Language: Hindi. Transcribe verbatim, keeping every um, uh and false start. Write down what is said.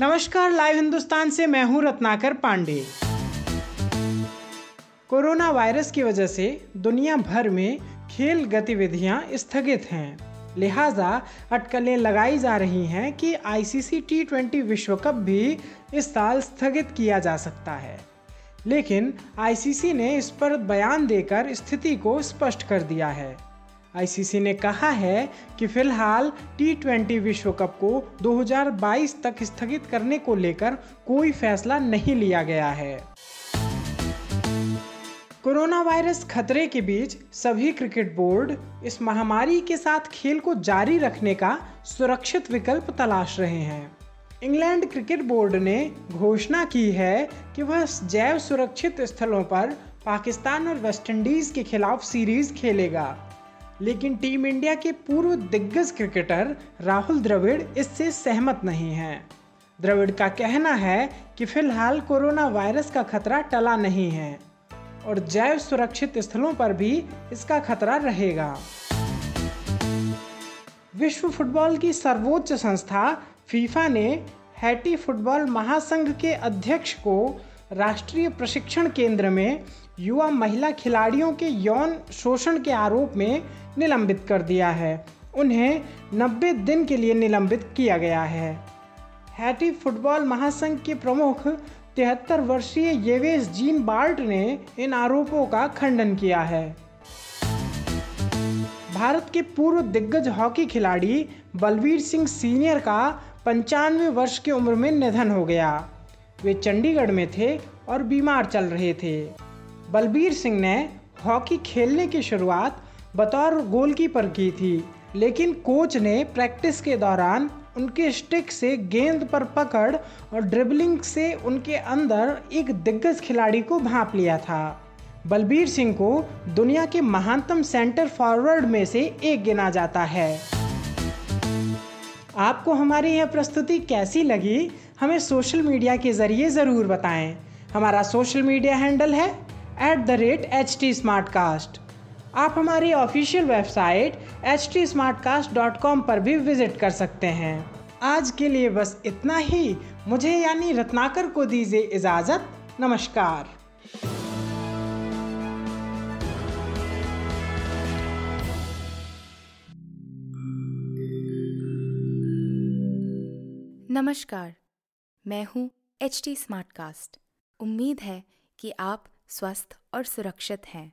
नमस्कार, लाइव हिंदुस्तान से मैं हूं रत्नाकर पांडे। कोरोना वायरस की वजह से दुनिया भर में खेल गतिविधियां स्थगित हैं, लिहाजा अटकलें लगाई जा रही हैं कि आईसीसी टी ट्वेंटी विश्व कप भी इस साल स्थगित किया जा सकता है। लेकिन आईसीसी ने इस पर बयान देकर स्थिति को स्पष्ट कर दिया है। आईसीसी ने कहा है कि फिलहाल टी ट्वेंटी विश्व कप को दो हज़ार बाईस तक स्थगित करने को लेकर कोई फैसला नहीं लिया गया है। कोरोना वायरस खतरे के बीच सभी क्रिकेट बोर्ड इस महामारी के साथ खेल को जारी रखने का सुरक्षित विकल्प तलाश रहे हैं। इंग्लैंड क्रिकेट बोर्ड ने घोषणा की है कि वह जैव सुरक्षित स्थलों पर पाकिस्तान और वेस्टइंडीज़ के खिलाफ सीरीज खेलेगा, लेकिन टीम इंडिया के पूर्व दिग्गज क्रिकेटर राहुल द्रविड़ इससे सहमत नहीं हैं। द्रविड़ का कहना है कि फिलहाल कोरोना वायरस का खतरा टला नहीं है और जैव सुरक्षित स्थलों पर भी इसका खतरा रहेगा। विश्व फुटबॉल की सर्वोच्च संस्था फीफा ने हैटी फुटबॉल महासंघ के अध्यक्ष को राष्ट्रीय प्रशिक्षण केंद्र में युवा महिला खिलाड़ियों के यौन शोषण के आरोप में निलंबित कर दिया है। उन्हें नब्बे दिन के लिए निलंबित किया गया है। हैटी फुटबॉल महासंघ के प्रमुख तिहत्तर वर्षीय येवेस जीन बार्ट ने इन आरोपों का खंडन किया है। भारत के पूर्व दिग्गज हॉकी खिलाड़ी बलबीर सिंह सीनियर का पंचानवे वर्ष की उम्र में निधन हो गया। वे चंडीगढ़ में थे और बीमार चल रहे थे। बलबीर सिंह ने हॉकी खेलने की शुरुआत बतौर गोलकीपर की थी, लेकिन कोच ने प्रैक्टिस के दौरान उनके स्टिक से गेंद पर पकड़ और ड्रिबलिंग से उनके अंदर एक दिग्गज खिलाड़ी को भांप लिया था। बलबीर सिंह को दुनिया के महानतम सेंटर फॉरवर्ड में से एक गिना जाता है। आपको हमारी यह प्रस्तुति कैसी लगी, हमें सोशल मीडिया के ज़रिए ज़रूर बताएं। हमारा सोशल मीडिया हैंडल है at the rate H T smart cast. आप हमारी official website H T smart cast dot com पर भी विज़िट कर सकते हैं। आज के लिए बस इतना ही। मुझे यानी रत्नाकर को दीजिए इजाज़त। नमस्कार। नमस्कार, मैं हूँ एच टी स्मार्टकास्ट। उम्मीद है कि आप स्वस्थ और सुरक्षित हैं।